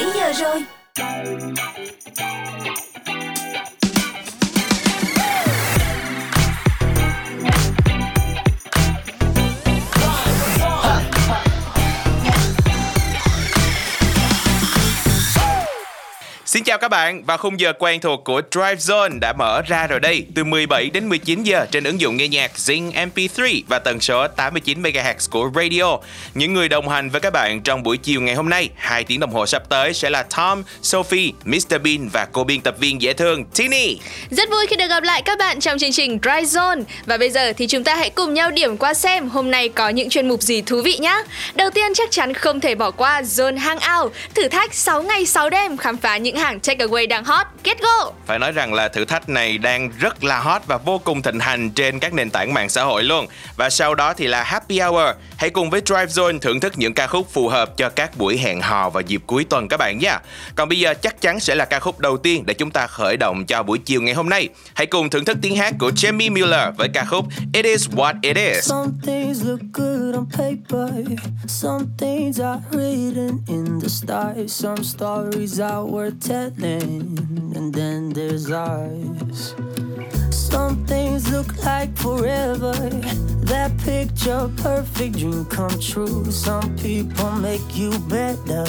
7 giờ rồi. Xin chào các bạn, và khung giờ quen thuộc của Drive Zone đã mở ra rồi đây. Từ 17 đến 19 giờ trên ứng dụng nghe nhạc Zing MP3 và tần số 89MHz của Radio. Những người đồng hành với các bạn trong buổi chiều ngày hôm nay, 2 tiếng đồng hồ sắp tới sẽ là Tom, Sophie, Mr. Bean và cô biên tập viên dễ thương Tini. Rất vui khi được gặp lại các bạn trong chương trình Drive Zone. Và bây giờ thì chúng ta hãy cùng nhau điểm qua xem hôm nay có những chuyên mục gì thú vị nhé. Đầu tiên chắc chắn không thể bỏ qua Zone Hangout, thử thách 6 ngày 6 đêm khám phá những hàng Take Away đang hot, get go. Phải nói rằng là thử thách này đang rất là hot và vô cùng thịnh hành trên các nền tảng mạng xã hội luôn. Và sau đó thì là Happy Hour. Hãy cùng với Drive Zone thưởng thức những ca khúc phù hợp cho các buổi hẹn hò vào dịp cuối tuần các bạn nhé. Còn bây giờ chắc chắn sẽ là ca khúc đầu tiên để chúng ta khởi động cho buổi chiều ngày hôm nay. Hãy cùng thưởng thức tiếng hát của Jamie Miller với ca khúc It Is What It Is. Some things look good on paper, some things are written in the stars, some stories are worth telling, and then there's ours. Some things look like forever, that picture perfect dream come true. Some people make you better,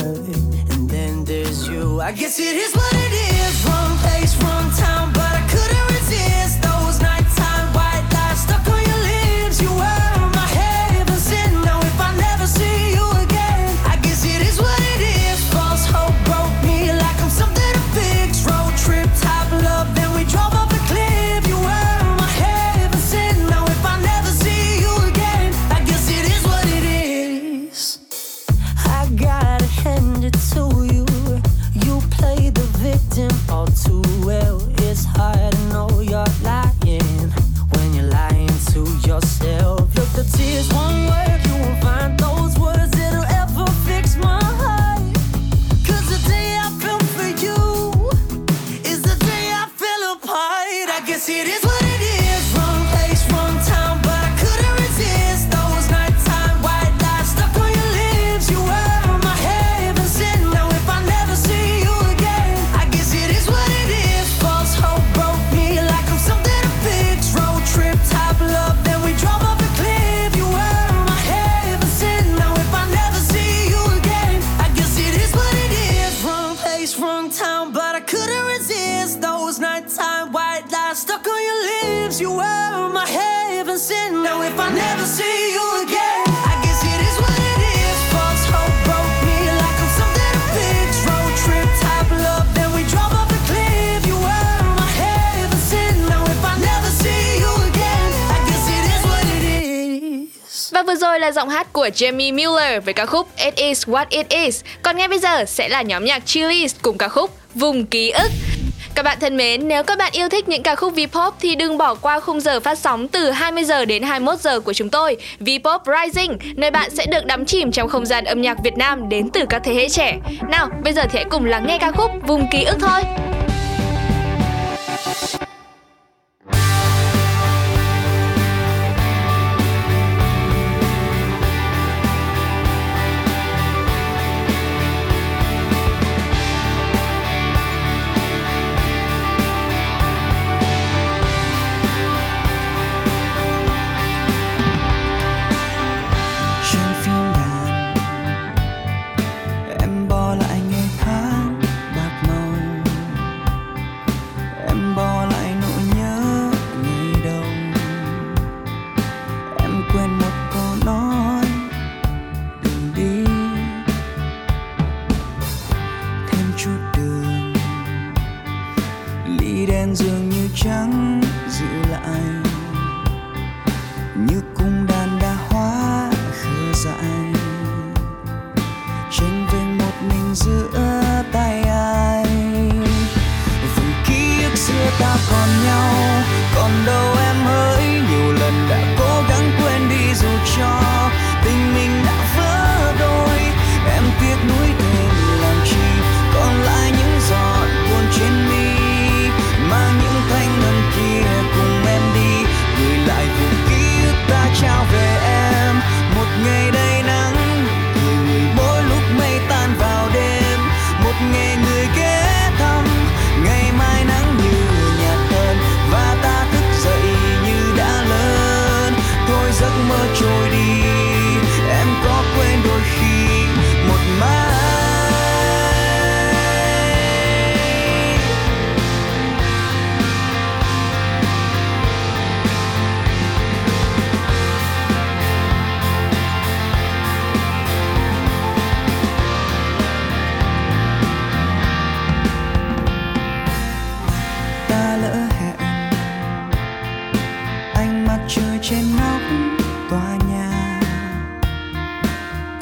and then there's you. I guess it is what it is, wrong place, wrong time, but I couldn't resist those nighttime white lies stuck on your lips. You were my heaven sent, now if I never see you again, I guess it is what it is, false hope broke me like I'm something to fix. Road trip, top love, then we drove off a cliff. You were my heaven sent, now if I never see you again, I guess it is what it is. I gotta hand it to you, you play the victim all too well. It's hard to know you're lying when you're lying to yourself. Look, the tears won't work, you won't find those words that'll ever fix my heart. 'Cause the day I fell for you is the day I fell apart. I guess it is what it is, wrong place, wrong time, but I couldn't resist those nighttime white lies stuck on your lips. You were my heaven sent, now if I never see you again, I guess it is what it is, false hope broke me like I'm something to fix. Road trip, top love, then we drove off a cliff. You were my heaven sent, now if I never see you again, I guess it is what it is, wrong place, wrong time, but I couldn't resist those nighttime white lies stuck on your lips. You were my heaven sent, now if I never see you again, I guess it is what it is, false hope broke me like I'm something to fix. Road trip, top love, then we drove off a cliff. You were my heaven sent, now if I never see you again, I guess it is what it is. Và vừa rồi là giọng hát của Jamie Miller với ca khúc It Is What It Is. Còn ngay bây giờ sẽ là nhóm nhạc Chili's cùng ca khúc Vùng Ký ức. Các bạn thân mến, nếu các bạn yêu thích những ca khúc V-POP thì đừng bỏ qua khung giờ phát sóng từ 20 giờ đến 21 giờ của chúng tôi, V-POP Rising, nơi bạn sẽ được đắm chìm trong không gian âm nhạc Việt Nam đến từ các thế hệ trẻ. Nào, bây giờ thì hãy cùng lắng nghe ca khúc Vùng Ký ức thôi. Bỏ lại ngày tháng bạc màu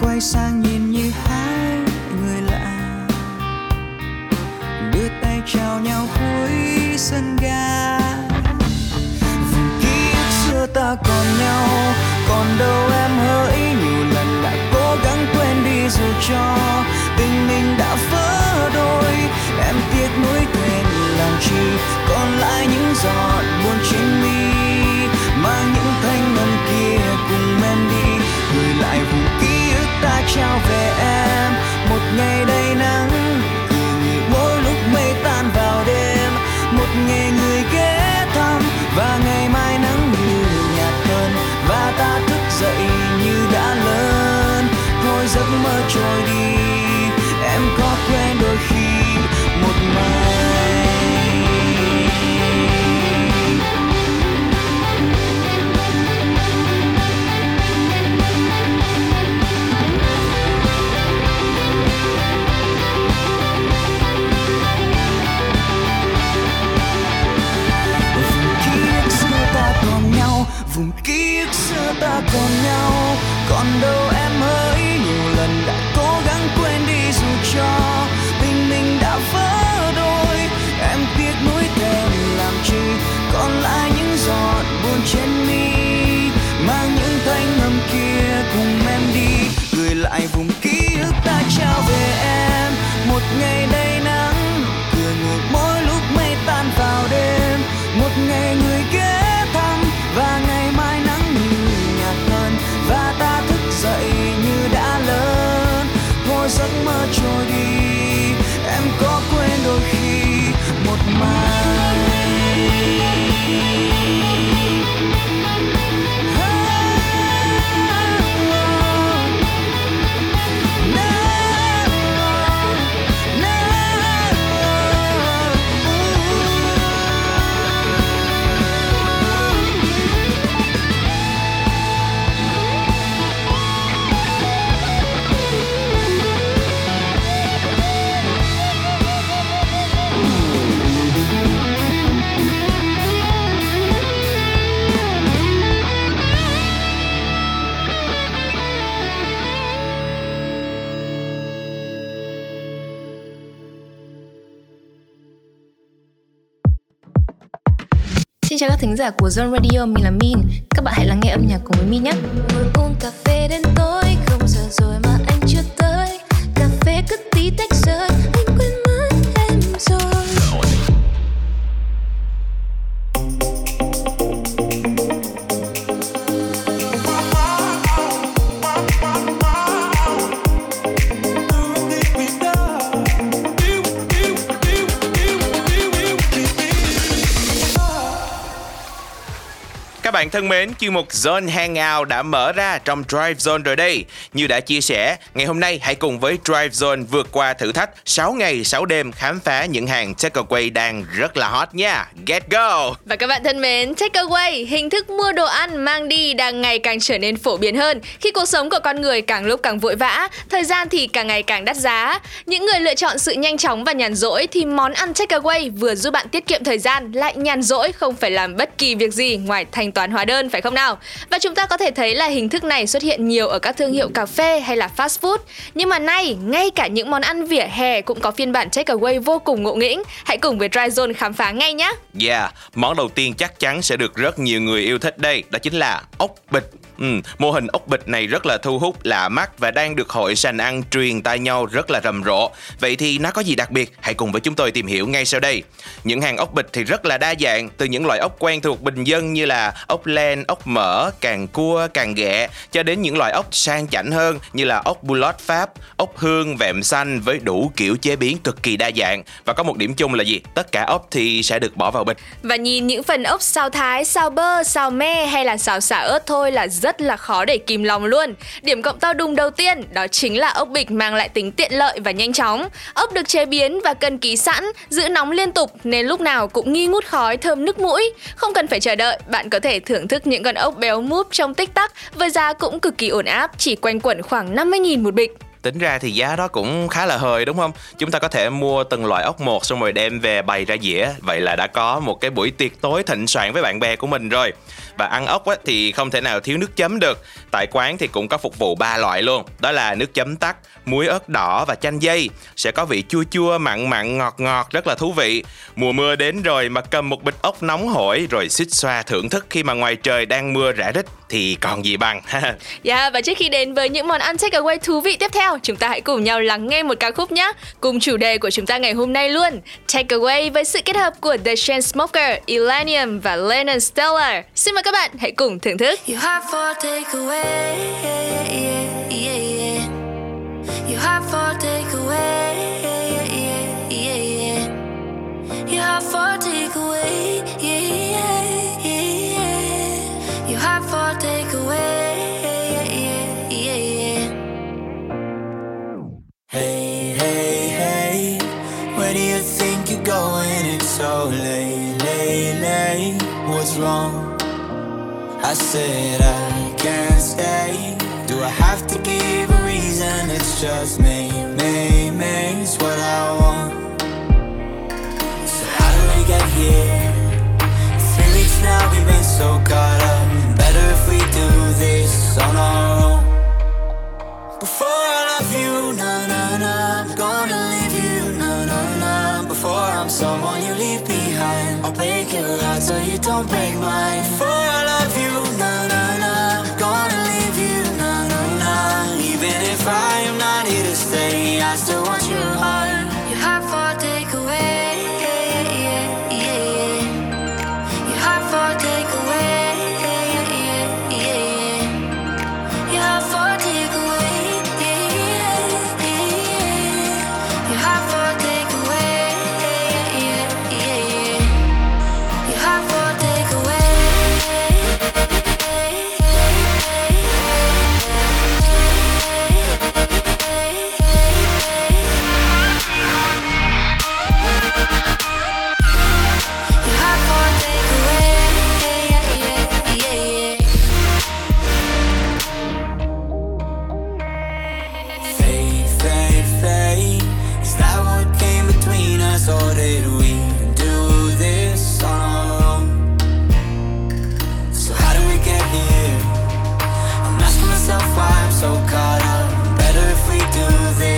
quay sang nhìn như hai người lạ, đưa tay chào nhau cuối sân ga. Vùng ký ức xưa ta còn nhau, còn đâu em hỡi, nhiều lần đã cố gắng quên đi dù cho tình mình đã vỡ đôi. Em tiếc nuối quên làm chi, còn lại những giọt buồn trên mi, mang những thanh ngân kia cùng em đi. Gửi lại vùng ký ức ta trao về em, một ngày đầy nắng cười mỗi lúc mây tan vào đêm, một ngày người ghé thăm và ngày mai nắng như nhạt hơn và ta thức dậy như đã lớn. Thôi giấc mơ trôi đi, em có quên đôi khi một mai. Vùng ký ức xưa ta còn nhau, còn đâu em hỡi, nhiều lần đã cố gắng quên đi dù cho tình mình đã vỡ đôi. Em tiếc nuối thêm làm chi, còn lại những giọt buồn trên mi, mang những thanh âm kia cùng em đi. Gửi lại vùng ký ức ta trao về em, một ngày đầy nắng cười ngược mỗi lúc mây tan vào đêm, một ngày người ghé thăm và ngày mai nắng như nhạt hơn và ta thức dậy như đã lớn. Thôi giấc mơ trôi đi, em có quên đôi khi một mai. Xin chào các thính giả của Zone Radio, mình là Min. Các bạn hãy lắng nghe âm nhạc cùng với Min nhé. Ngồi uống cà phê đến tối, không giờ rồi mà anh chưa tới. Cà phê cứ tí tách rơi, anh quên mất em rồi. Các bạn thân mến, chuyên mục Zone Hangout đã mở ra trong Drive Zone rồi đây. Như đã chia sẻ, ngày hôm nay hãy cùng với Drive Zone vượt qua thử thách 6 ngày 6 đêm khám phá những hàng Take Away đang rất là hot nha. Get go! Và các bạn thân mến, Take Away, hình thức mua đồ ăn mang đi đang ngày càng trở nên phổ biến hơn khi cuộc sống của con người càng lúc càng vội vã, thời gian thì càng ngày càng đắt giá. Những người lựa chọn sự nhanh chóng và nhàn rỗi thì món ăn Take Away vừa giúp bạn tiết kiệm thời gian, lại nhàn rỗi không phải làm bất kỳ việc gì ngoài thanh toán hóa đơn, phải không nào? Và chúng ta có thể thấy là hình thức này xuất hiện nhiều ở các thương hiệu cà phê hay là fast food. Nhưng mà nay, ngay cả những món ăn vỉa hè cũng có phiên bản take away vô cùng ngộ nghĩnh. Hãy cùng với Drive Zone khám phá ngay nhé! Yeah, món đầu tiên chắc chắn sẽ được rất nhiều người yêu thích đây, đó chính là ốc bịch. Mô hình ốc bịch này rất là thu hút, lạ mắt và đang được hội sành ăn truyền tai nhau rất là rầm rộ. Vậy thì nó có gì đặc biệt? Hãy cùng với chúng tôi tìm hiểu ngay sau đây. Những hàng ốc bịch thì rất là đa dạng, từ những loại ốc quen thuộc bình dân như là ốc len, ốc mỡ, càng cua, càng ghẹ cho đến những loại ốc sang chảnh hơn như là ốc boulot Pháp, ốc hương, vẹm xanh với đủ kiểu chế biến cực kỳ đa dạng. Và có một điểm chung là gì? Tất cả ốc thì sẽ được bỏ vào bịch. Và nhìn những phần ốc xào Thái, xào bơ, xào me hay là xào sả ớt thôi là rất là khó để kìm lòng luôn. Điểm cộng to đùng đầu tiên đó chính là ốc bịch mang lại tính tiện lợi và nhanh chóng. Ốc được chế biến và cân ký sẵn, giữ nóng liên tục nên lúc nào cũng nghi ngút khói thơm nước mũi. Không cần phải chờ đợi, bạn có thể thưởng thức những con ốc béo múp trong tích tắc với giá cũng cực kỳ ổn áp, chỉ quanh quẩn khoảng 50.000 một bịch. Tính ra thì giá đó cũng khá là hời đúng không? Chúng ta có thể mua từng loại ốc một xong rồi đem về bày ra dĩa. Vậy là đã có một cái buổi tiệc tối thịnh soạn với bạn bè của mình rồi. Và ăn ốc á, thì không thể nào thiếu nước chấm được. Tại quán thì cũng có phục vụ 3 loại luôn. Đó là nước chấm tắc, muối ớt đỏ và chanh dây. Sẽ có vị chua chua, mặn mặn, ngọt ngọt, rất là thú vị. Mùa mưa đến rồi mà cầm một bịch ốc nóng hổi rồi xích xoa thưởng thức khi mà ngoài trời đang mưa rã rích thì còn gì bằng. Yeah, và trước khi đến với những món ăn takeaway thú vị tiếp theo, chúng ta hãy cùng nhau lắng nghe một ca khúc nhé, cùng chủ đề của chúng ta ngày hôm nay luôn. Takeaway với sự kết hợp của The Chainsmokers, Illenium và Lennon Stella. Xin mời các bạn hãy cùng thưởng thức. You have for takeaway, yeah, yeah, yeah, yeah. You have for takeaway, yeah, yeah, yeah, yeah. You have for takeaway, yeah, yeah, yeah, yeah. You have for takeaway. Hey, hey, hey, where do you think you're going? It's so late, late, late. What's wrong? I said I can't stay. Do I have to give a reason? It's just me, me, me. It's what I want. So how did we get here? 3 weeks now we've been so caught up. Better if we do this on our own. Before I love you, na na. Someone you leave behind. I'll break your heart so you don't break mine. For I love you, na na na. Gonna leave you, na na na. Even if I am not here to stay, I still want your heart. You have for takeaway, yeah, yeah, yeah. You have for takeaway, yeah, yeah, yeah. You have for takeaway, yeah, yeah. You have for takeaway. So you don't break mine. For I love you, na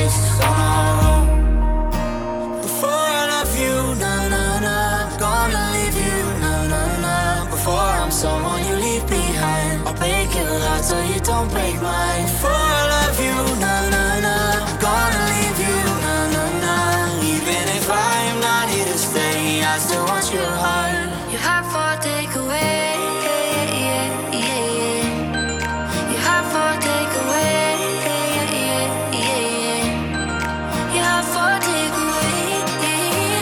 na na. I'm gonna leave you, na na na. Even if I am not here to stay, I still want your heart. You have for takeaway, yeah, yeah, yeah. You have for takeaway, yeah, yeah, yeah. You have for takeaway, yeah, yeah, yeah. You have for takeaway, yeah, yeah, yeah, yeah.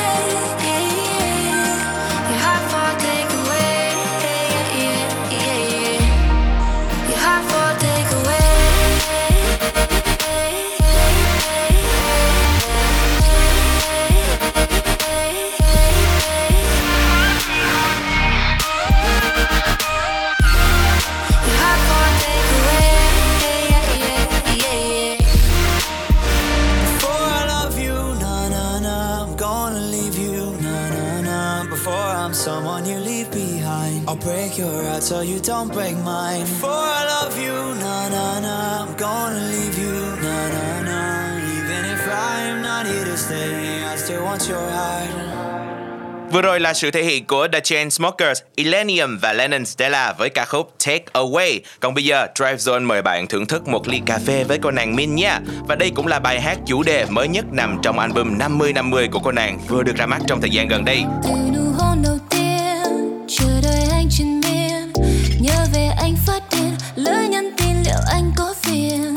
Someone you leave behind. I'll break your heart so you don't break mine. For I love you, na na na. I'm gonna leave you, na na na. Even if I am not here to stay, I still want your heart. Vừa rồi là sự thể hiện của The Chainsmokers, Illenium và Lennon Stella với ca khúc Take Away. Còn bây giờ, Drive Zone mời bạn thưởng thức một ly cà phê với cô nàng Min nha. Và đây cũng là bài hát chủ đề mới nhất nằm trong album 50-50 của cô nàng vừa được ra mắt trong thời gian gần đây. Nhớ về anh phát điên, lỡ nhắn tin liệu anh có phiền.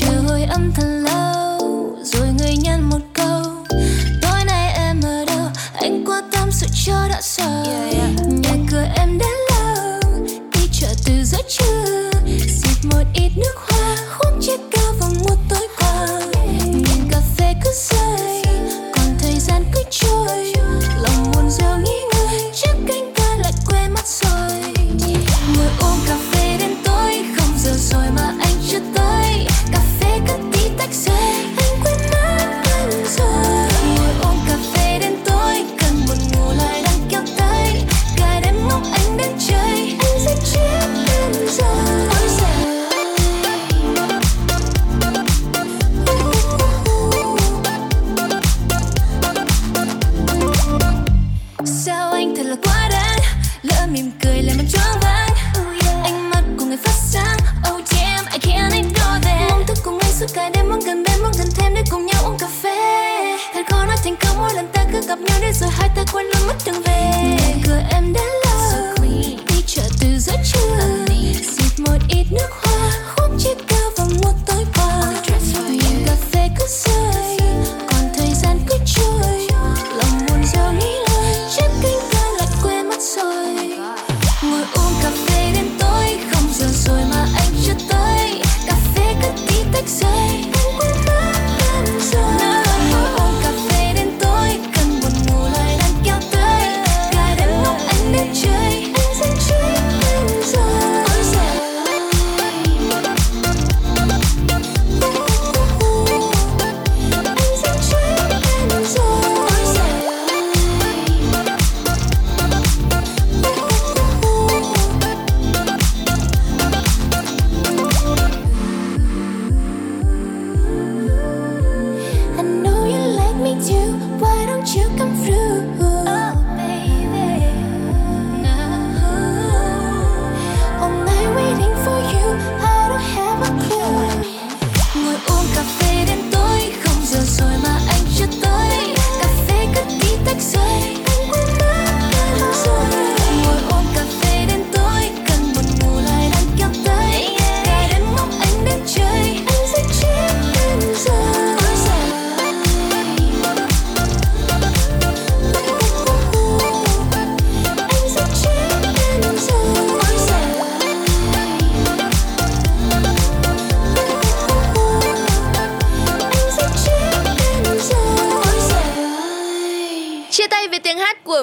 Chờ hồi âm thật lâu, rồi người nhắn một câu. Tối nay em ở đâu, anh qua tâm sự cho đã sợ. Nhà cửa em đã lâu, đi chợ từ giữa trưa. Xịt một ít nước hoa, hút chiếc cao vào một tối qua. Nhìn cà phê cứ rơi, còn thời gian cứ trôi. Lòng buồn rêu nghĩ ngơi, chắc anh ta lại quên mất rồi. Ngồi ôm cà phê đến tối, không giờ rồi mà anh chưa gặp nhau đến rồi hai ta quên luôn mất đường về. Mẹ cửa em đã lâu, đi chợ từ giữa trưa, xịt một ít nước hoa, khoác chiếc cao và mua tối qua. Nhìn cà phê cứ rơi, còn thời gian cứ trôi, lòng buồn giờ nghĩ lại, chắc kinh ca lại quên mất rồi. Ngồi uống cà phê đến tối, không giờ rồi mà anh chưa tới, cà phê cất tí tách rơi.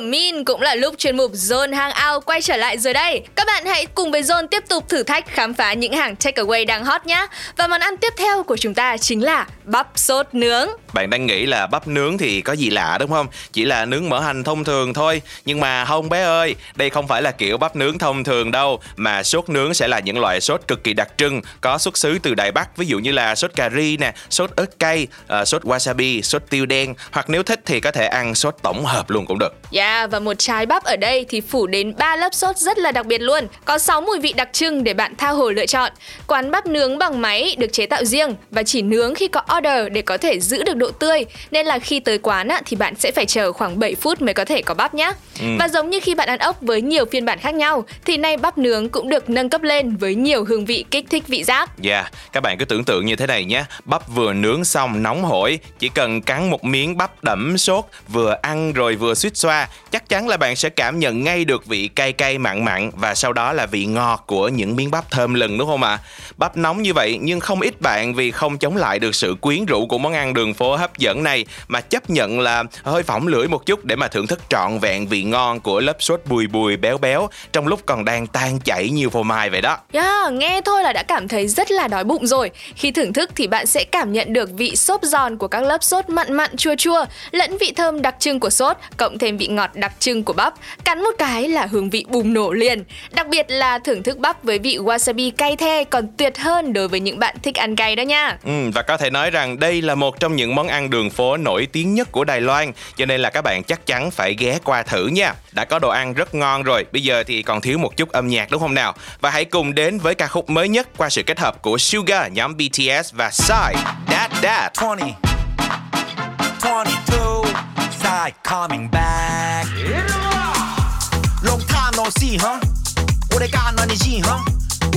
Min cũng là lúc chuyên mục Zone Hangout quay trở lại rồi đây. Các bạn hãy cùng với Zone tiếp tục thử thách khám phá những hàng takeaway đang hot nhé. Và món ăn tiếp theo của chúng ta chính là bắp sốt nướng. Bạn đang nghĩ là bắp nướng thì có gì lạ đúng không? Chỉ là nướng mỡ hành thông thường thôi. Nhưng mà không bé ơi, đây không phải là kiểu bắp nướng thông thường đâu, mà sốt nướng sẽ là những loại sốt cực kỳ đặc trưng, có xuất xứ từ Đài Bắc. Ví dụ như là sốt cà ri nè, sốt ớt cay, sốt wasabi, sốt tiêu đen. Hoặc nếu thích thì có thể ăn sốt tổng hợp luôn cũng được. Yeah, và một trái bắp ở đây thì phủ đến 3 lớp sốt rất là đặc biệt luôn. Có 6 mùi vị đặc trưng để bạn tha hồ lựa chọn. Quán bắp nướng bằng máy được chế tạo riêng và chỉ nướng khi có order để có thể giữ được độ tươi. Nên là khi tới quán thì bạn sẽ phải chờ khoảng 7 phút mới có thể có bắp nhé. Và giống như khi bạn ăn ốc với nhiều phiên bản khác nhau, thì nay bắp nướng cũng được nâng cấp lên với nhiều hương vị kích thích vị giác. Yeah, các bạn cứ tưởng tượng như thế này nhé. Bắp vừa nướng xong nóng hổi, chỉ cần cắn một miếng bắp đẫm sốt, vừa ăn rồi vừa suýt xoa, chắc chắn là bạn sẽ cảm nhận ngay được vị cay cay mặn mặn và sau đó là vị ngọt của những miếng bắp thơm lừng đúng không ạ? Bắp nóng như vậy nhưng không ít bạn vì không chống lại được sự quyến rũ của món ăn đường phố hấp dẫn này mà chấp nhận là hơi phỏng lưỡi một chút để mà thưởng thức trọn vẹn vị ngon của lớp sốt bùi bùi béo béo trong lúc còn đang tan chảy nhiều phô mai vậy đó. Yeah, nghe thôi là đã cảm thấy rất là đói bụng rồi. Khi thưởng thức thì bạn sẽ cảm nhận được vị xốp giòn của các lớp sốt mặn mặn chua chua lẫn vị thơm đặc trưng của sốt cộng thêm vị ngọt đặc trưng của bắp, cắn một cái là hương vị bùng nổ liền. Đặc biệt là thưởng thức bắp với vị wasabi cay the còn tuyệt hơn đối với những bạn thích ăn cay đó nha. Và có thể nói rằng đây là một trong những món ăn đường phố nổi tiếng nhất của Đài Loan, cho nên là các bạn chắc chắn phải ghé qua thử nha. Đã có đồ ăn rất ngon rồi, bây giờ thì còn thiếu một chút âm nhạc đúng không nào? Và hãy cùng đến với ca khúc mới nhất qua sự kết hợp của Suga, nhóm BTS và Psy, That That. 22 coming back. Long time no see, huh? 오래간 아니지, huh?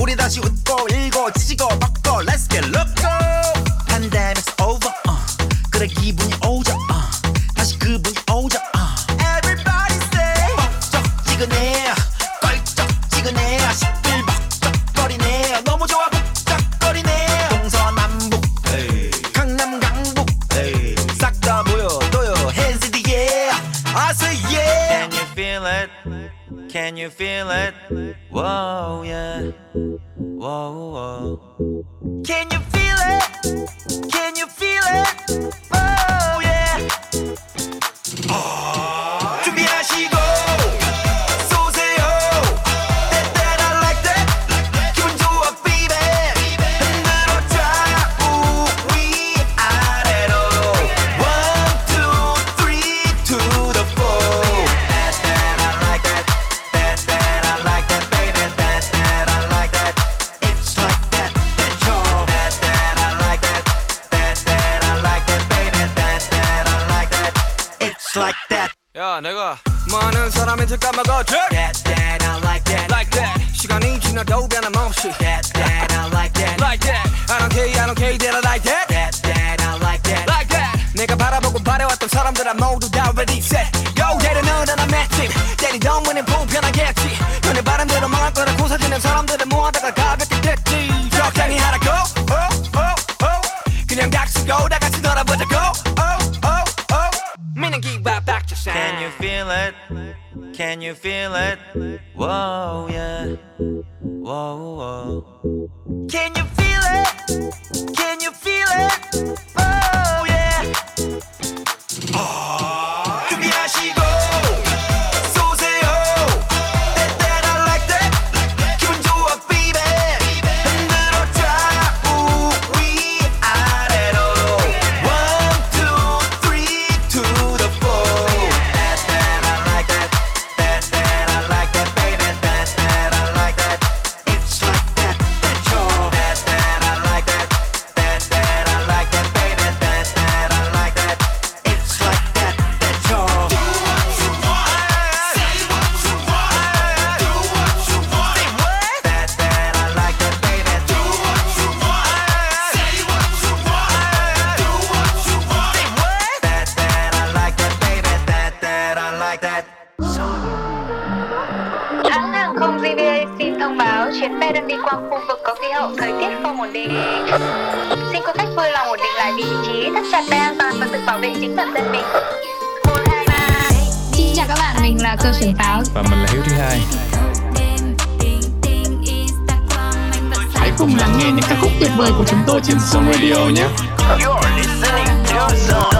우리 다시 웃고 읽고 찢고 바꿔. Let's get let's go. Pandemic's over, 그래 기분이 오자, 다시 그분이 오자, Everybody say. 벅적지근해, 걸쩍지근해, 10일 벅적거리네, 너무 좋아 벅적거리네. 동서남북, hey. 강남 강북, hey. 싹 다 모여둬요. Hands in the air, I say yeah. Can you feel it? Can you feel it? Whoa yeah, whoa whoa. Can you feel it? Can you feel it? Oh yeah. 준비하시고 쏘세요. That that I like that. 기분 좋아 baby. 흔들어자 우리 아래로. 1, 2, 3, to the 4. That that I like that. That that I like that baby. That that I like that. It's like that. That y'all. That that I like that. That that I like that baby. That that I like that. It's like that. 야, 내가 많은 사람한테 까먹었지. That that I like that. Like that. 시간이 지나도 변함없이. That that I like that. Like that. I don't care, I don't care that I like that. That that I like that. Like that. 내가 바라보고 바래왔던 사람들아 모두 다 ready set go. 때리는 하나 맷집 때리던 문엔 불편하겠지. 눈에 바람대로 망할 거라고 사지는 사람들은 뭐하다가 가볍게 됐지. 적당히 하라고 oh, oh, oh. 그냥 닥치고 다 같이 놀아보자고 oh, oh, oh. 미는 기와 박자사. Can you feel it? Can you feel it? Whoa yeah whoa, whoa. Can you feel it? Can you feel it? Oh yeah. Oh, 준비하시고 쏘세요. That that I like that. 기분 좋아 baby. 흔들어자 우리 아래로. One two three to the four. That that I like that. That that I like that baby. That that I like that. It's like that that you're. That that I like that. That that I like that baby. That that I like that. Hãng hàng không JBA xin thông báo chuyến bay đang đi qua khu vực có khí hậu thời tiết không ổn định. Xin quý khách vui lòng ổn định lại vị trí, thắt chặt dây an toàn và tự bảo vệ chính bản thân mình. 1, 2, 3. Xin chào các bạn, mình là Cơ Súng Táo và mình là Hiếu Thứ Hai. Hãy cùng lắng nghe những ca khúc tuyệt vời của chúng tôi trên Zone Radio nhé. You're listening to Zone.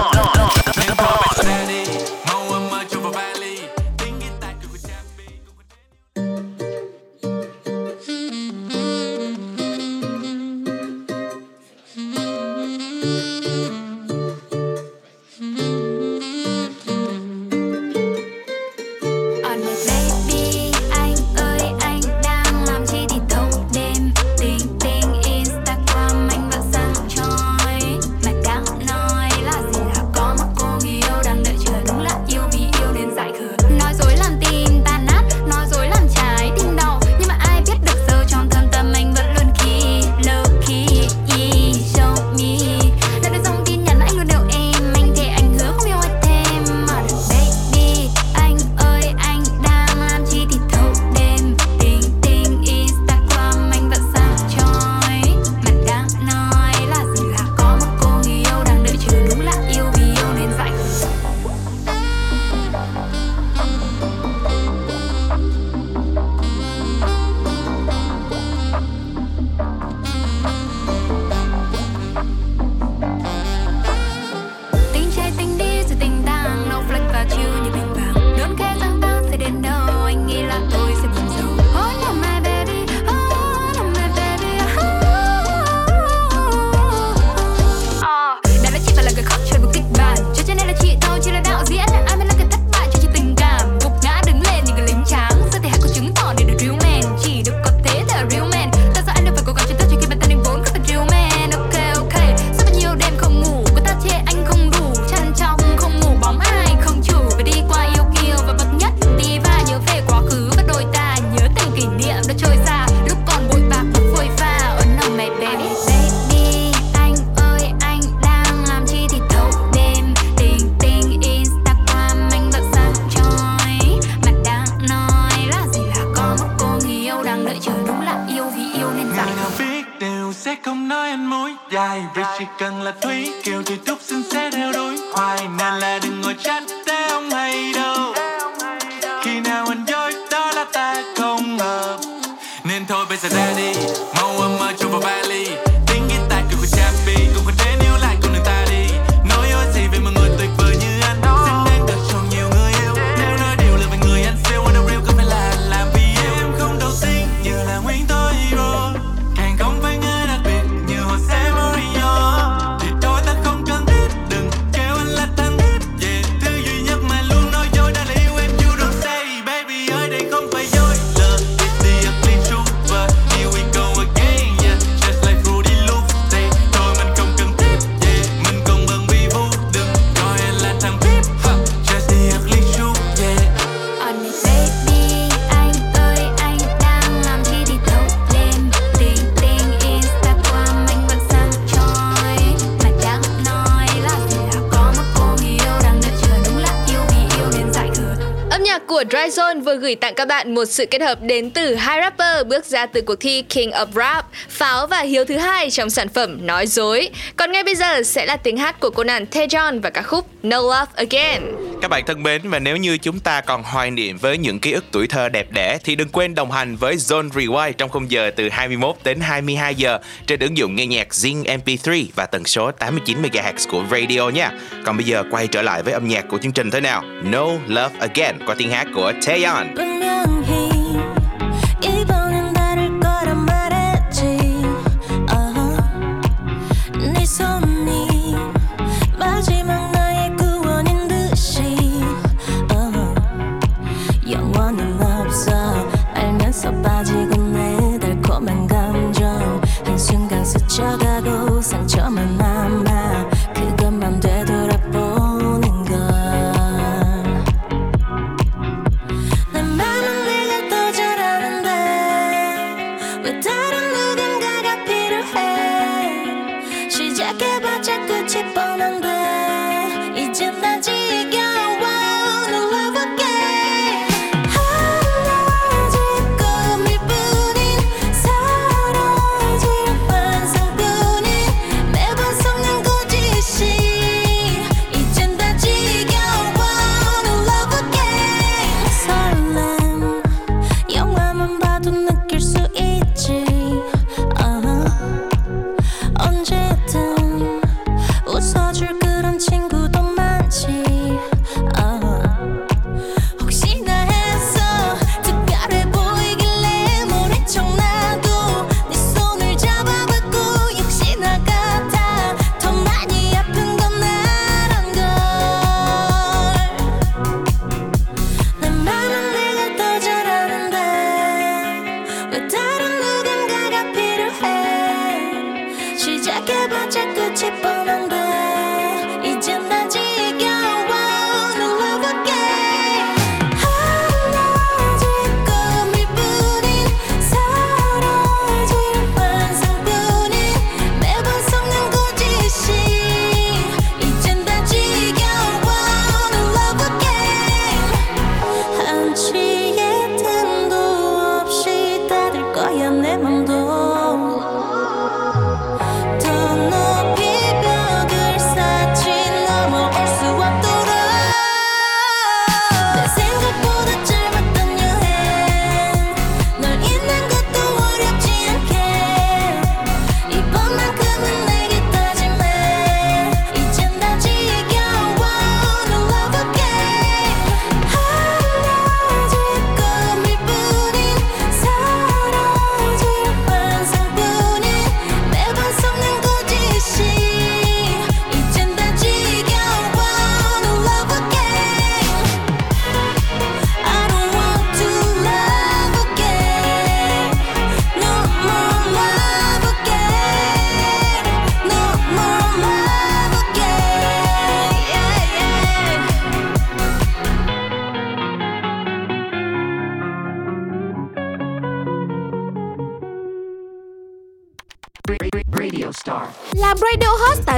của Drive Zone vừa gửi tặng các bạn một sự kết hợp đến từ hai rapper bước ra từ cuộc thi King of Rap, Pháo và Hiếu Thứ Hai trong sản phẩm Nói Dối. Còn ngay bây giờ sẽ là tiếng hát của Conan, Taeyeon và ca khúc No Love Again. Các bạn thân mến, và nếu như chúng ta còn hoài niệm với những ký ức tuổi thơ đẹp đẽ thì đừng quên đồng hành với Zone Rewind trong khung giờ từ 21 đến 22 giờ trên ứng dụng nghe nhạc Zing MP3 và tần số 89 MHz của Radio nha. Còn bây giờ quay trở lại với âm nhạc của chương trình thế nào. No Love Again qua tiếng hát của Taeyeon.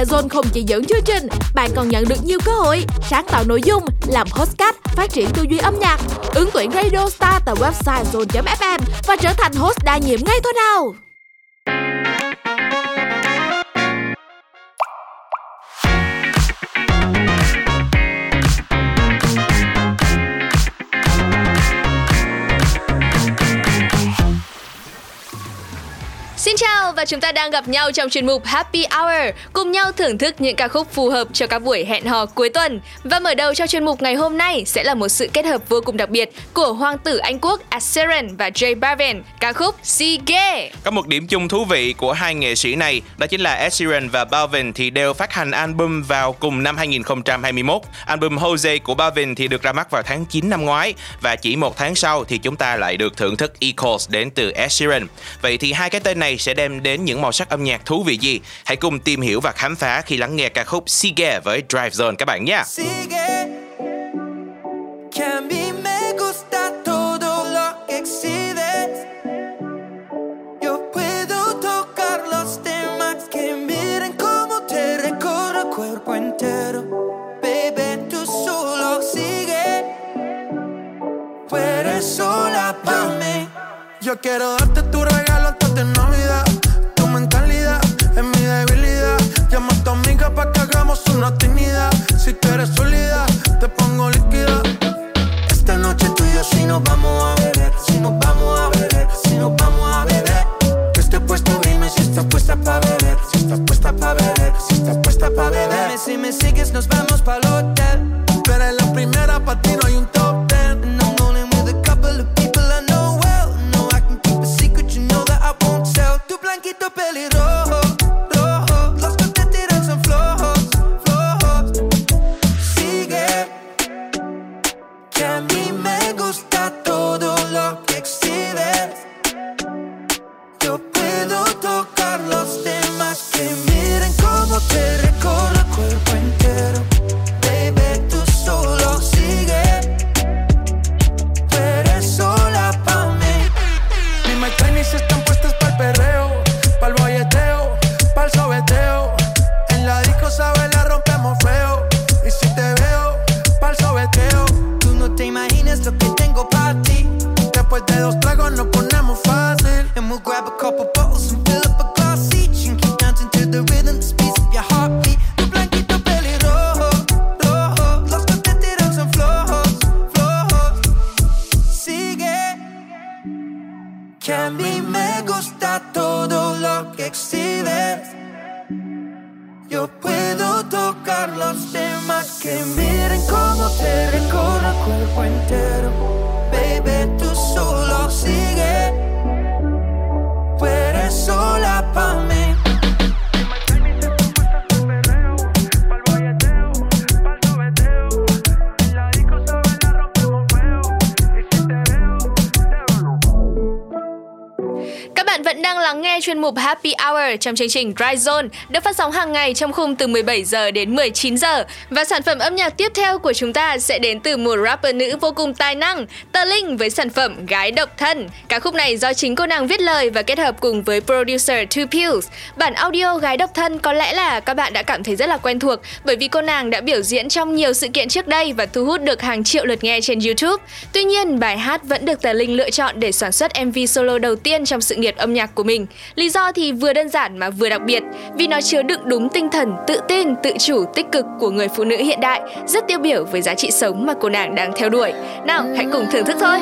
Zone không chỉ dẫn chương trình, bạn còn nhận được nhiều cơ hội sáng tạo nội dung, làm hostcast, phát triển tư duy âm nhạc, ứng tuyển Radio Star tại website zone.fm và trở thành host đa nhiệm ngay thôi nào. Xin chào và chúng ta đang gặp nhau trong chuyên mục Happy Hour, cùng nhau thưởng thức những ca khúc phù hợp cho các buổi hẹn hò cuối tuần. Và mở đầu cho chuyên mục ngày hôm nay sẽ là một sự kết hợp vô cùng đặc biệt của hoàng tử Anh Quốc Ed Sheeran và Jay Baerven, ca khúc Si Ge. Có một điểm chung thú vị của hai nghệ sĩ này đó chính là Ed Sheeran và Baerven thì đều phát hành album vào cùng năm 2021. Album Jose của Baerven thì được ra mắt vào tháng 9 năm ngoái và chỉ một tháng sau thì chúng ta lại được thưởng thức Equals đến từ Ed Sheeran. Vậy thì hai cái tên này sẽ đem đến những màu sắc âm nhạc thú vị gì? Hãy cùng tìm hiểu và khám phá khi lắng nghe ca khúc Si Ge với Drive Zone các bạn nhé. Yo quiero darte tu regalo antes de Navidad. Tu mentalidad es mi debilidad. Llama a tu amiga pa' que hagamos una timidez. Si tú eres sólida, te pongo líquida. Esta noche tú y yo si nos vamos a beber, si nos vamos a beber, si nos vamos a beber. Yo estoy puesto, dime si estás puesta pa' beber, si estás puesta pa' beber, si estás puesta pa' beber. Dime si me sigues, nos vamos pa'l hotel. Tú eres la primera, pa' ti no hay un top ten. Tu blanquito pelirrojo, rojo, los que te tiran son flojos, flojos. Sigue, que a mí me gusta todo lo que exhibes. Yo puedo tocar los temas que miren cómo te recorro el cuerpo entero. Baby, tú solo sigue, tú eres sola pa' mí. Ni my tenis están puestas pa'l perreo. Pa'l bolleteo, pa'l sobeteo. En la disco sabe la rompemos feo. Y si te veo, pa'l sobeteo. Tú no te imaginas lo que tengo pa' ti. Después de dos tragos nos ponemos fácil. And we'll grab a couple bottles and fill up a glass each. And keep dancing to the rhythm, the beats of your heartbeat. Tu blanquito pelirrojo, rojo. Los que te tiran son flojos, flojos. Sigue, que a mí me gusta todo que exhibes. Yo puedo tocar los temas que miren cómo te recorre el cuerpo entero. Baby, tú solo sigue, tú eres sola pa' mí. Bạn vẫn đang lắng nghe chuyên mục Happy Hour trong chương trình Drive Zone được phát sóng hàng ngày trong khung từ 17 giờ đến 19 giờ. Và sản phẩm âm nhạc tiếp theo của chúng ta sẽ đến từ một rapper nữ vô cùng tài năng, Tlinh với sản phẩm Gái Độc Thân. Ca khúc này do chính cô nàng viết lời và kết hợp cùng với producer 2Pillz. Bản audio Gái Độc Thân có lẽ là các bạn đã cảm thấy rất là quen thuộc bởi vì cô nàng đã biểu diễn trong nhiều sự kiện trước đây và thu hút được hàng triệu lượt nghe trên YouTube. Tuy nhiên, bài hát vẫn được Tlinh lựa chọn để sản xuất MV solo đầu tiên trong sự nghiệp âm nhạc của mình. Lý do thì vừa đơn giản mà vừa đặc biệt, vì nó chứa đựng đúng tinh thần tự tin, tự chủ, tích cực của người phụ nữ hiện đại, rất tiêu biểu với giá trị sống mà cô nàng đang theo đuổi. Nào, hãy cùng thưởng thức thôi.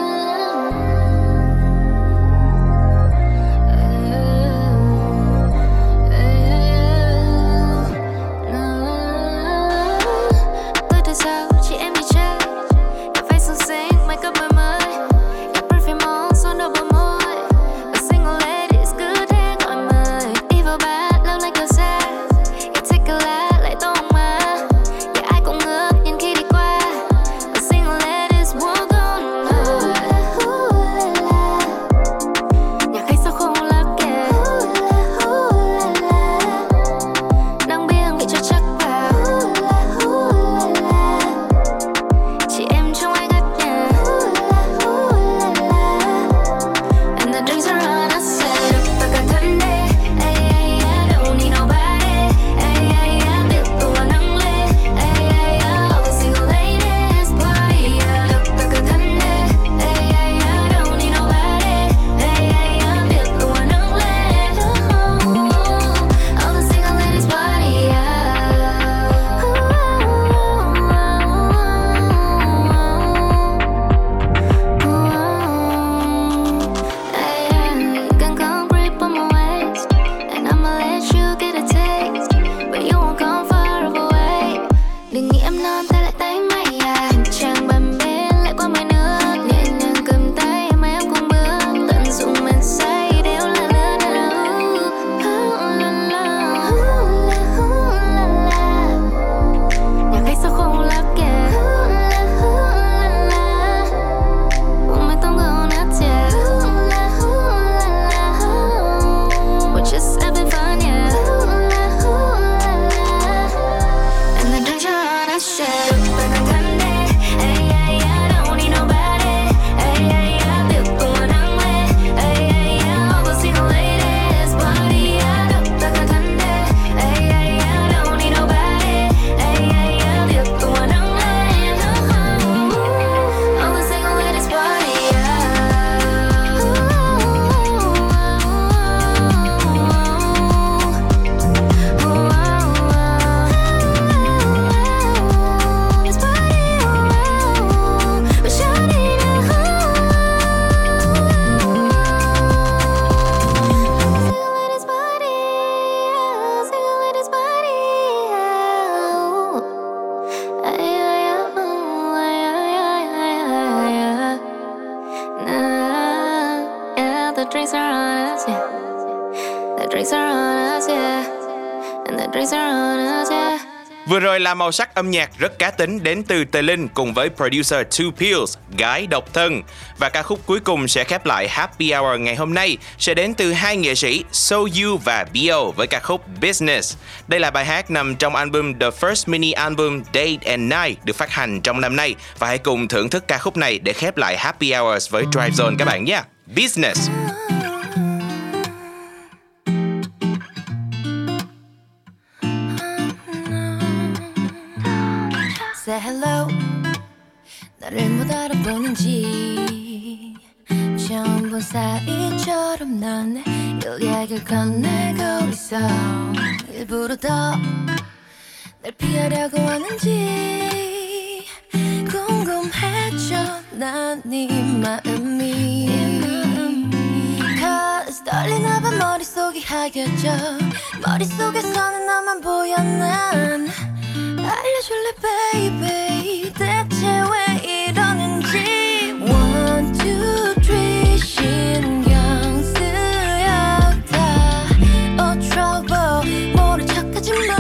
Vừa rồi là màu sắc âm nhạc rất cá tính đến từ Tlinh cùng với producer 2Pillz, Gái Độc Thân. Và ca khúc cuối cùng sẽ khép lại Happy Hour ngày hôm nay sẽ đến từ hai nghệ sĩ So You và Bio với ca khúc Business. Đây là bài hát nằm trong album The First Mini Album Day and Night được phát hành trong năm nay. Và hãy cùng thưởng thức ca khúc này để khép lại Happy Hours với Drive Zone các bạn nhé. Business. Say hello. 나를 못 알아보는지 처음 본 사이처럼 넌 이야기를 건네고 있어. 일부러 더 날 피하려고 하는지 궁금해져 난 네 마음이. Cause 떨리나 봐 머릿속이 하얘져. 머릿속에서는 나만 보여 난. 알려줄래 baby 대체 왜 이러는지. 1, 2, 3 신경 쓰였다. Oh trouble 모른 척하지 마.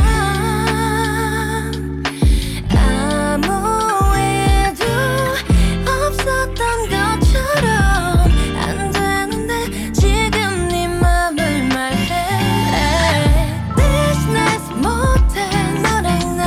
아무 일도 없었던 것처럼 안 되는데 지금 네 맘을 말해. Business 못해 너랑 나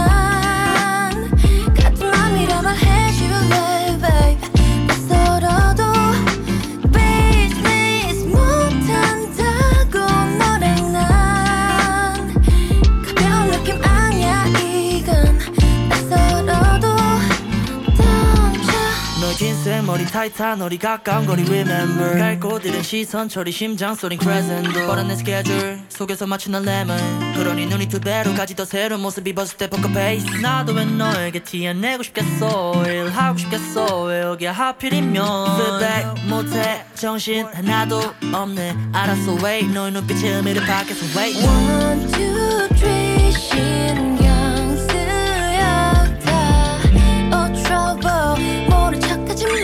머리 타이트한 허리 가까운 거리 remember 갈 곳들은 시선 처리 심장 소린 crescendo 뻔한 내 스케줄 속에서 맞춘 난 램을 그러니 눈이 두 배로까지 더 새로운 모습이 벗을 때 포커 페이스 나도 왜 너에게 티 안 내고 싶겠어 일하고 싶겠어 왜 여기야 하필이면 feedback 못해 정신 하나도 없네 알았어 wait 너의 눈빛이 의미를 밖에서 wait 1, 2, 3 신경 쓰였다 Oh trouble 모른 척하지 마.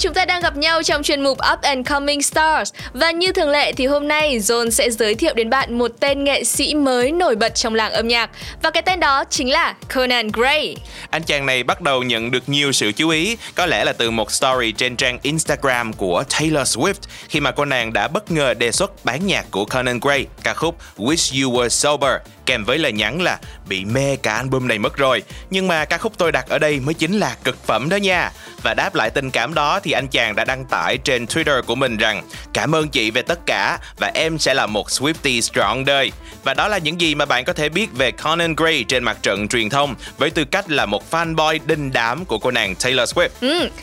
Chúng ta đang gặp nhau trong chuyên mục Up and Coming Stars. Và như thường lệ thì hôm nay Zone sẽ giới thiệu đến bạn một tên nghệ sĩ mới nổi bật trong làng âm nhạc. Và cái tên đó chính là Conan Gray. Anh chàng này bắt đầu nhận được nhiều sự chú ý, có lẽ là từ một story trên trang Instagram của Taylor Swift khi mà cô nàng đã bất ngờ đề xuất bản nhạc của Conan Gray, ca khúc Wish You Were Sober, kèm với lời nhắn là bị mê cả album này mất rồi, nhưng mà ca khúc tôi đặt ở đây mới chính là cực phẩm đó nha. Và đáp lại tình cảm đó thì anh chàng đã đăng tải trên Twitter của mình rằng cảm ơn chị về tất cả và em sẽ là một Swiftie trọn đời. Và đó là những gì mà bạn có thể biết về Conan Gray trên mặt trận truyền thông với tư cách là một fanboy đình đám của cô nàng Taylor Swift.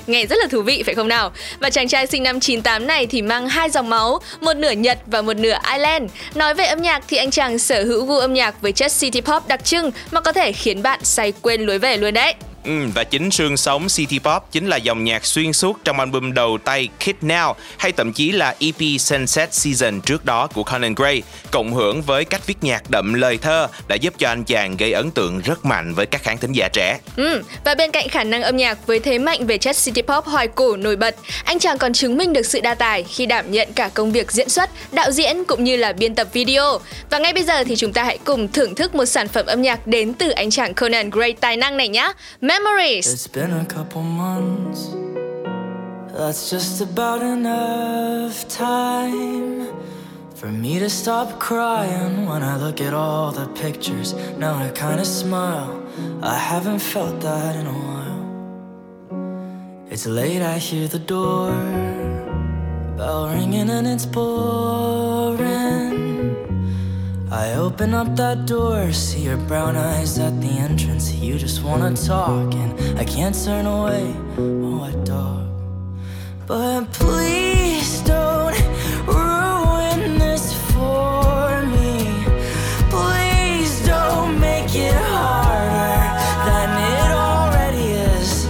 Nghe rất là thú vị phải không nào? Và chàng trai sinh năm 98 này thì mang hai dòng máu, một nửa Nhật và một nửa Ireland. Nói về âm nhạc thì anh chàng sở hữu gu âm nhạc với chất City Pop đặc trưng mà có thể khiến bạn say quên lối về luôn đấy. Và chính xương sống City Pop chính là dòng nhạc xuyên suốt trong album đầu tay Kid Now, hay thậm chí là EP Sunset Season trước đó của Conan Gray. Cộng hưởng với cách viết nhạc đậm lời thơ đã giúp cho anh chàng gây ấn tượng rất mạnh với các khán thính giả trẻ. Và bên cạnh khả năng âm nhạc với thế mạnh về chất City Pop hoài cổ nổi bật, anh chàng còn chứng minh được sự đa tài khi đảm nhận cả công việc diễn xuất, đạo diễn cũng như là biên tập video. Và ngay bây giờ thì chúng ta hãy cùng thưởng thức một sản phẩm âm nhạc đến từ anh chàng Conan Gray tài năng này nhé. Memories. It's been a couple months. That's just about enough time for me to stop crying when I look at all the pictures. Now I kind of smile. I haven't felt that in a while. It's late, I hear the door bell ringing and it's boring. I open up that door, see your brown eyes at the entrance. You just wanna talk and I can't turn away. Oh, what dog. But please don't ruin this for me. Please don't make it harder than it already is.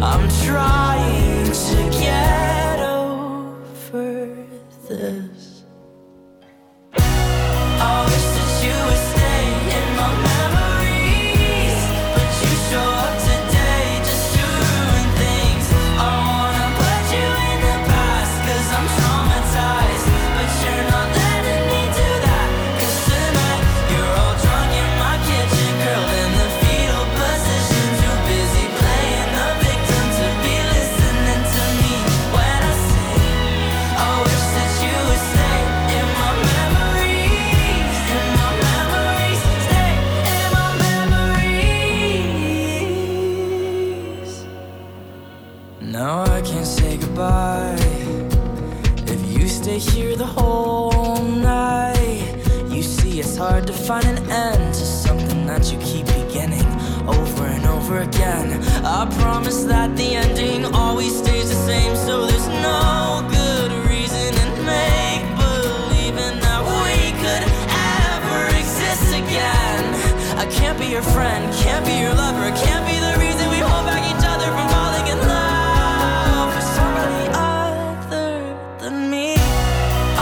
I'm trying to get over this. I wish that you were staying in my memories, but you show up today just to ruin things. I I'm traumatized, but you're not letting me do that. 'Cause tonight, you're all drunk in my kitchen, curled in the fetal position. Too busy playing the victim to be listening to me when I say, I wish that you would stay in my memories. In my memories, stay in my memories. Now I can't say goodbye. Stay here the whole night. You see, it's hard to find an end to something that you keep beginning over and over again. I promise that the ending always stays the same, so there's no good reason in make-believing that we could ever exist again. I can't be your friend, can't be your lover, can't be the reason we hold back each other from falling in love for somebody other than me.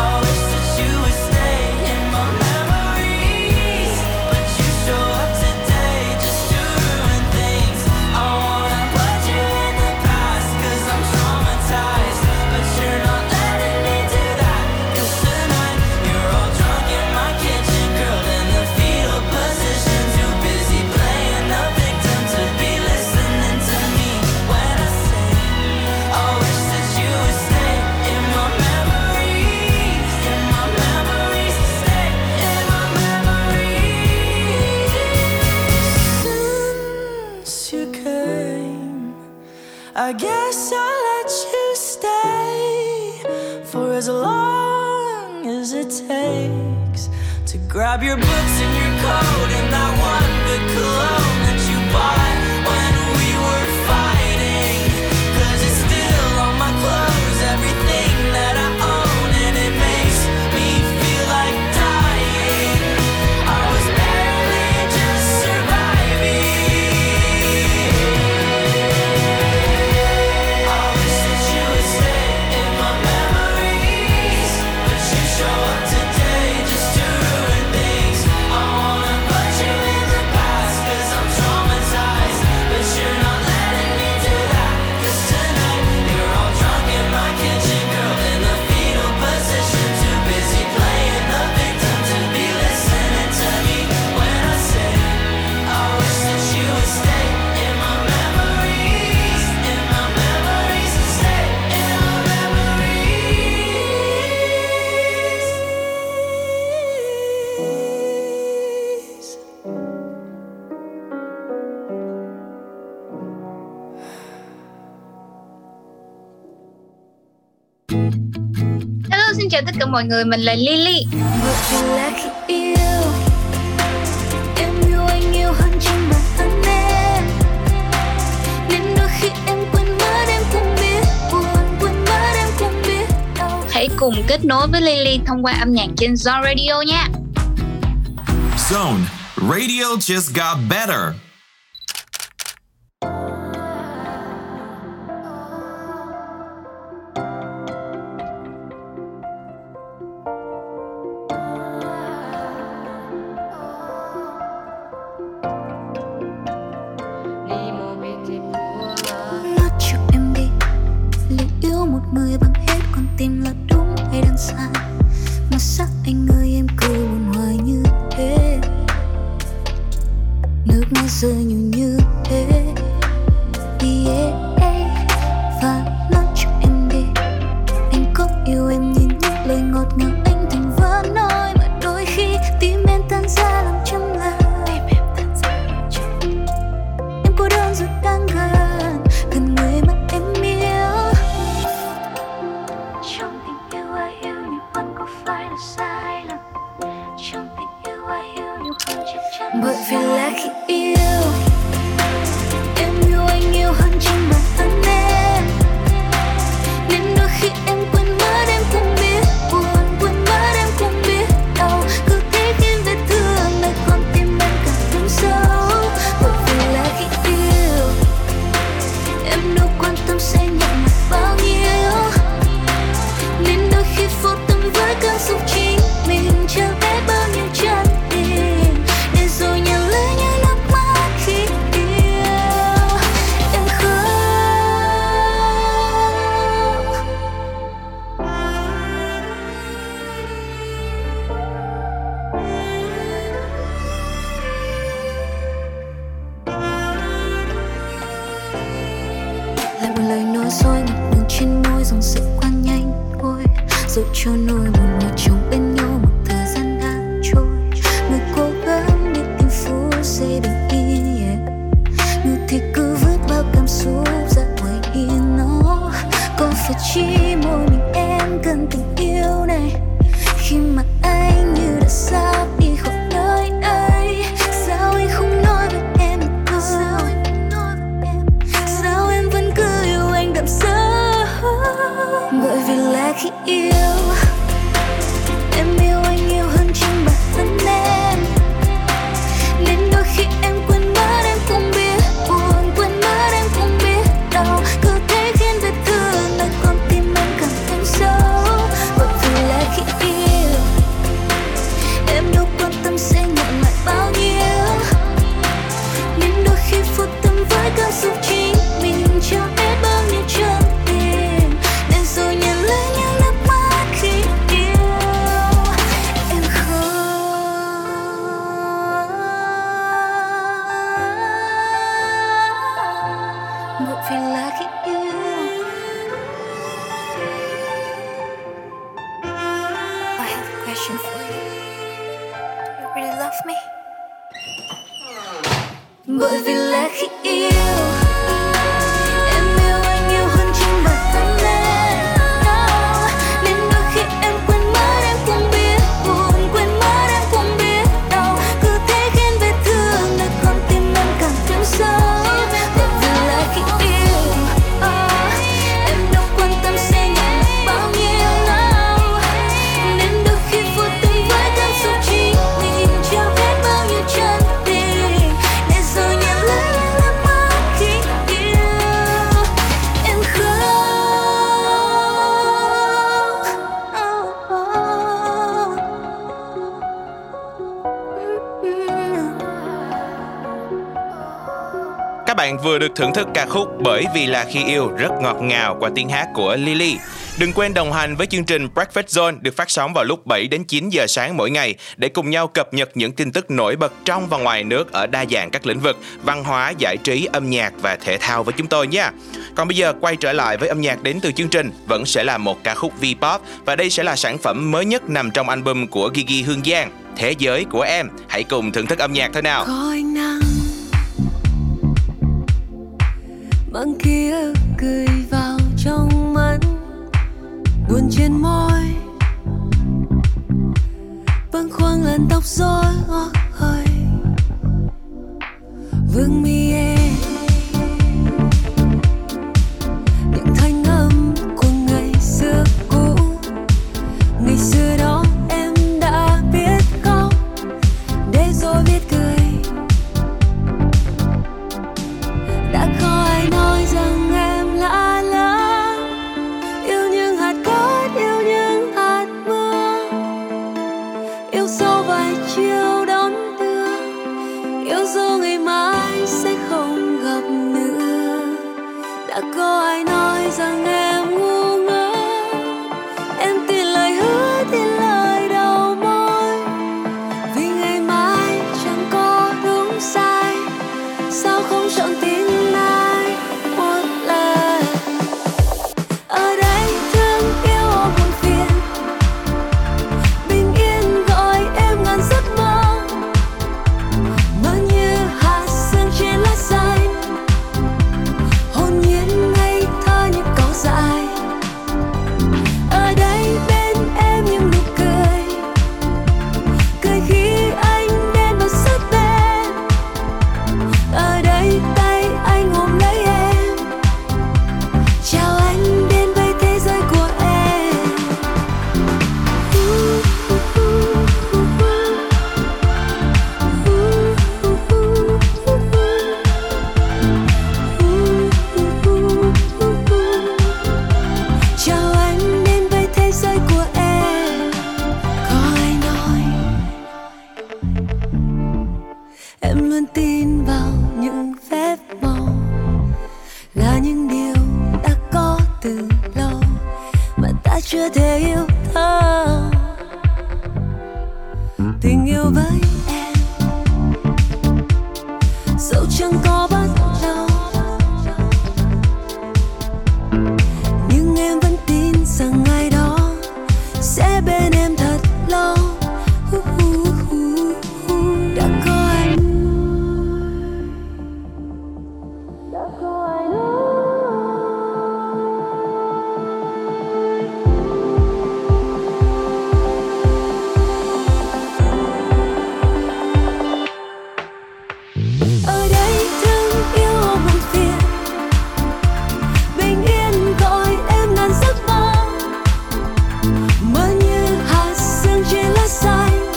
I wish that you would stay in my memories, but you show up today just to ruin things. I wanna put you in the past, 'cause I'm traumatized, but you're not letting me do that. 'Cause tonight, you're all drunk in my kitchen, curled in the fetal position. Too busy playing the victim to be listening to me when I say, I wish that you would stay in my memories. In my memories, stay in my memories. Since you came, I guess I'll let you stay for as long as it takes to grab your books and your coat and that one good cologne that you bought when we were fighting. 'Cause it's still on my clothes, everything that I own, and it makes me feel like dying. I was barely just surviving. I wish that you would stay in my memories, but you show up today just to ruin things. I wanna put you in the past, 'cause I'm traumatized, but you're not letting me do that. 'Cause tonight, you're all drunk in my kitchen, girl in the fetal position. Too busy playing the victim to be listening to me when I say, I wish that you would stay in my memories. In my memories, stay in my memories. Hello, xin chào tất cả mọi người, mình là Lily. Hãy cùng kết nối với Lily thông qua âm nhạc trên Zone Radio nha. Zone Radio just got better. sai. Mà sắc anh ơi em cứ buồn hoài như thế, nước mắt rơi nhiều như thế. Và nói cho em đi, anh có yêu em nhìn những lời ngọt ngào anh thành vỡ nỗi. Mà đôi khi tim em tan ra làm trăm ngàn, em cô đơn rồi đang gần, gần người mà em yêu. Trong tình yêu ai yêu nhiều hơn có phải là sai lầm, trong tình yêu ai yêu nhiều hơn chắc chắn. Bởi vì là khi yêu, em yêu anh nhiều hơn chính bản thân em, nên đôi khi em quên mất em cũng biết buồn, quên mất em cũng biết đau. Cứ thế khiến vết thương lại còn tim em càng thêm sâu. Bởi vì là khi yêu, em đâu quan tâm sẽ nhận được bao nhiêu, nên đôi khi vô tâm với cảm xúc chính mình chẳng biết bao nhiêu chân tình, để rồi nhận lấy những nước mắt khi yêu em khóc. Lại một lời nói dối ngập ngừng trên môi, dòng sự qua nhanh thôi, dẫu cho nỗi buồn nhạt trong bên nhau một thời gian đang trôi. Người cố gắng để tìm phút giây bình yên, yeah. Người thì cứ vứt bao cảm xúc ra ngoài yên nó. Có phải chỉ mỗi mình em cần tình yêu này, khi mà anh như đã sắp đi khỏi nơi ấy? Sao anh không nói với em một câu? Sao em vẫn cứ yêu anh đậm sâu? Bởi vì là khi yêu, em yêu anh nhiều hơn chính bản thân em, nên đôi khi em quên mất em cũng biết buồn, quên mất em cũng biết đau. Cứ thế khiến vết thương lại còn tim em càng thêm sâu. Bởi vì là khi yêu, em đâu quan tâm sẽ nhận lại bao nhiêu, nên đôi khi vô tâm với cảm xúc chính mình chẳng biết bao nhiêu chân tình, để rồi nhận lấy những nước mắt khi yêu em khóc. Một vì là khi yêu, I have a question for you. You really love me? Bởi vì là khi yêu, em yêu anh nhiều hơn chính bản thân em, nên đôi khi em quên mất em cũng biết buồn, quên mất em cũng biết đau. Cứ thế khiến vết thương lại còn tim em càng thêm sâu. Bởi vì là khi yêu, em đâu quan tâm sẽ nhận được bao nhiêu đau, nên đôi khi vô tâm với cảm xúc chính mình chẳng biết bao nhiêu chân tình, để rồi nhận lấy những nước mắt khi yêu em khóc. Các bạn vừa được thưởng thức ca khúc Bởi Vì Là Khi Yêu rất ngọt ngào qua tiếng hát của Lily. Đừng quên đồng hành với chương trình Breakfast Zone được phát sóng vào lúc 7 đến 9 giờ sáng mỗi ngày để cùng nhau cập nhật những tin tức nổi bật trong và ngoài nước ở đa dạng các lĩnh vực văn hóa, giải trí, âm nhạc và thể thao với chúng tôi nha. Còn bây giờ quay trở lại với âm nhạc đến từ chương trình, vẫn sẽ là một ca khúc V-pop và đây sẽ là sản phẩm mới nhất nằm trong album của Gigi Hương Giang, Thế Giới Của Em. Hãy cùng thưởng thức âm nhạc thôi nào. Bằng ký ức cười vào trong mắt, buồn trên môi, bâng khuâng làn tóc rối hơi, vương mi em những thanh âm của ngày xưa cũ. Ngày xưa đó em đã biết khóc, để rồi biết cười. Đã có ai nói rằng em lạ lắm, yêu những hạt cát, yêu những hạt mưa, yêu sau vài chiều đón đưa, yêu dù ngày mai sẽ không gặp nữa. Đã có ai nói rằng em ngu ngơ, em tin lời hứa. là những điều đã có từ lâu mà ta chưa thể yêu thấu. Tình yêu với em dẫu chẳng có bắt đầu, nhưng em vẫn tin rằng ngày đó sẽ bên em thật lâu. Đã có anh, đã có anh ở đây. Thương yêu hồn phiền bình yên gọi em ngàn giấc mơ, mơ như hạt sương trên lá xanh,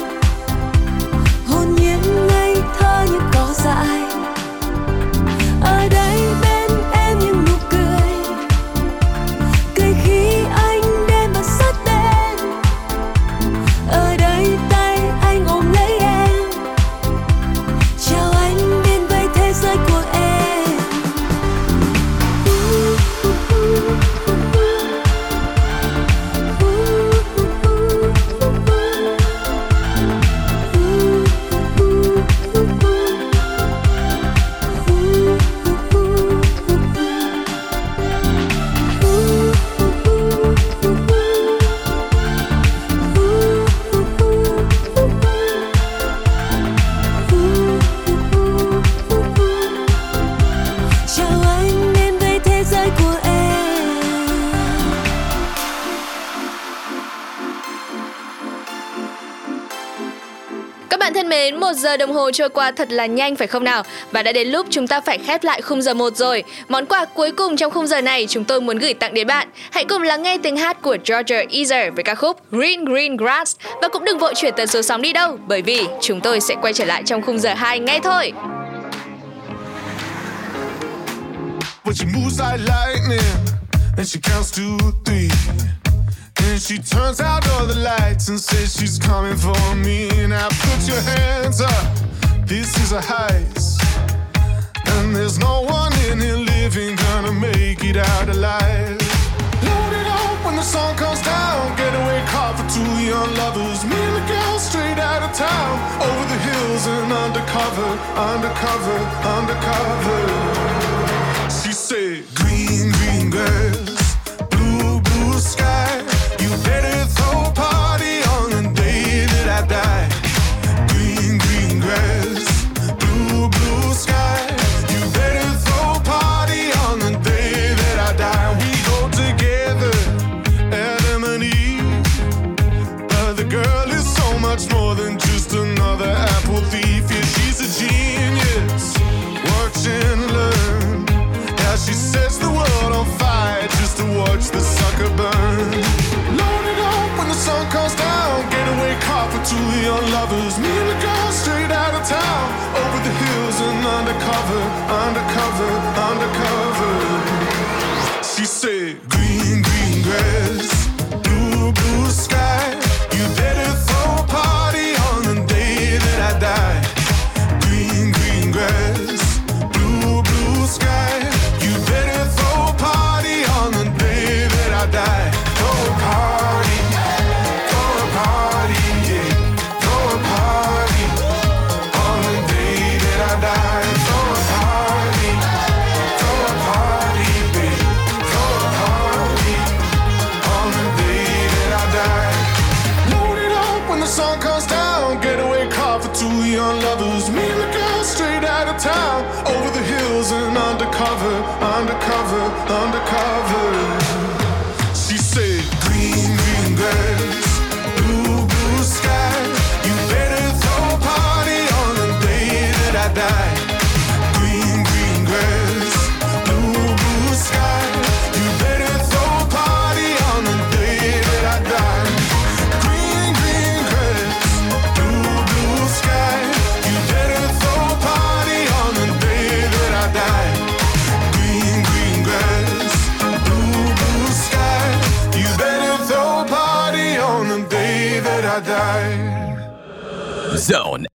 hồn nhiên ngây thơ như cỏ dại. Ở đây bên em những nụ cười, cười khi anh đến mà sát bên. Ở đây tay anh ôm lấy em, chào anh đến với thế giới của em. Chào anh đến với thế giới của em. Các bạn thân mến, 1 giờ đồng hồ trôi qua thật là nhanh phải không nào? Và đã đến lúc chúng ta phải khép lại khung giờ 1 rồi. Món quà cuối cùng trong khung giờ này chúng tôi muốn gửi tặng đến bạn. Hãy cùng lắng nghe tiếng hát của Georgia Ezra với ca khúc Green Green Grass. Và cũng đừng vội chuyển tần số sóng đi đâu, bởi vì chúng tôi sẽ quay trở lại trong khung giờ 2 ngay thôi. But she moves like lightning, and she counts to three, and she turns out all the lights and says she's coming for me. Now put your hands up, this is a heist, and there's no one in here living gonna make it out alive. Load it up when the sun comes down, getaway car for two young lovers, me and the girl straight out of town, over the hills and undercover, undercover, undercover. She said, green, green grass, blue, blue sky. You better throw a party on the day that I die. Green, green grass, blue, blue sky. You better throw a party on the day that I die. We go together, Adam and Eve. But the girl is so much more than just another apple thief. Yeah, she's a genius, watch and learn. She sets the world on fire just to watch the sucker burn. Load it up when the sun comes down, getaway car for two young lovers, me and the girl straight out of town, over the hills and undercover, undercover, undercover. She said, green, green grass, blue, blue sky. You better throw a party on the day that I die. Green, green grass, blue, blue sky. Undercover, undercover, undercover. She said, green, green grass, blue, blue sky. You better throw a party on the day that I die. Green, green grass, blue, blue sky. You better throw a party on the day that I die. Green, green grass, blue, blue sky. You better throw a party on the day that I die. Zone